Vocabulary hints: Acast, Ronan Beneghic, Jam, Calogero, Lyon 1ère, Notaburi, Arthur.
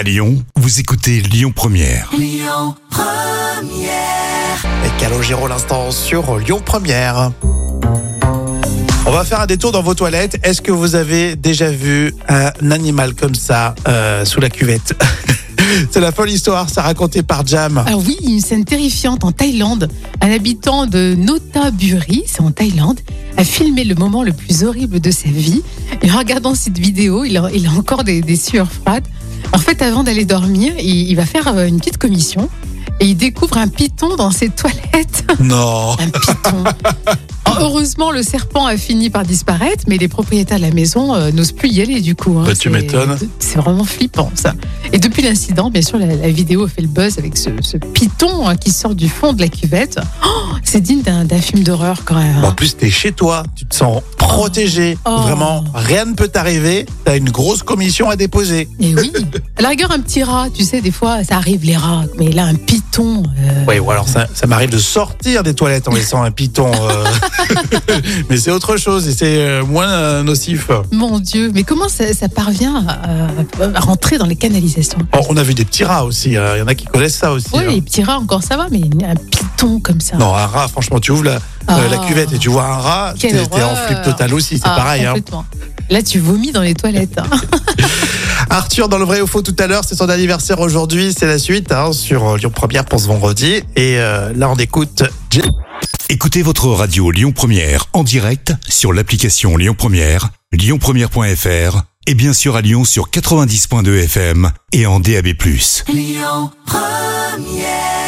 À Lyon, vous écoutez Lyon 1ère. Lyon 1ère. Et Calogero l'instant sur Lyon 1ère. On va faire un détour dans vos toilettes. Est-ce que vous avez déjà vu un animal comme ça sous la cuvette? C'est la folle histoire, c'est raconté par Jam. Ah oui, une scène terrifiante en Thaïlande. Un habitant de Notaburi, c'est en Thaïlande, a filmé le moment le plus horrible de sa vie. Et en regardant cette vidéo, il a encore des sueurs froides. En fait, avant d'aller dormir, il va faire une petite commission. Et il découvre un python dans ses toilettes. Non. Un python. Heureusement, le serpent a fini par disparaître, mais les propriétaires de la maison n'osent plus y aller du coup. Bah, tu m'étonnes. C'est vraiment flippant ça. Et depuis l'incident, bien sûr, la vidéo a fait le buzz avec ce python qui sort du fond de la cuvette. Oh, c'est digne d'un film d'horreur quand même. Hein. En plus, t'es chez toi, tu te sens protégé. Oh. Vraiment, rien ne peut t'arriver. T'as une grosse commission à déposer. Et oui. À la rigueur, un petit rat, tu sais, des fois, ça arrive les rats, mais là, un python. Oui, ou alors ça m'arrive de sortir des toilettes en laissant un python. Mais c'est autre chose et c'est moins nocif. Mon Dieu, mais comment ça parvient à rentrer dans les canalisations? On a vu des petits rats aussi, il y en a qui connaissent ça aussi. Oui, les petits rats encore ça va, mais un python comme ça. Non, un rat, franchement, tu ouvres la cuvette et tu vois un rat, t'es en flip total aussi, c'est pareil. Complètement. Hein. Là, tu vomis dans les toilettes. Hein. Arthur dans le vrai ou faux tout à l'heure, c'est son anniversaire aujourd'hui, c'est la suite sur Lyon 1ère pour ce vendredi. Et là on écoute Jam. Écoutez votre radio Lyon 1ère en direct sur l'application Lyon 1ère, lyonpremière.fr et bien sûr à Lyon sur 90.2 FM et en DAB+. Lyon 1ère.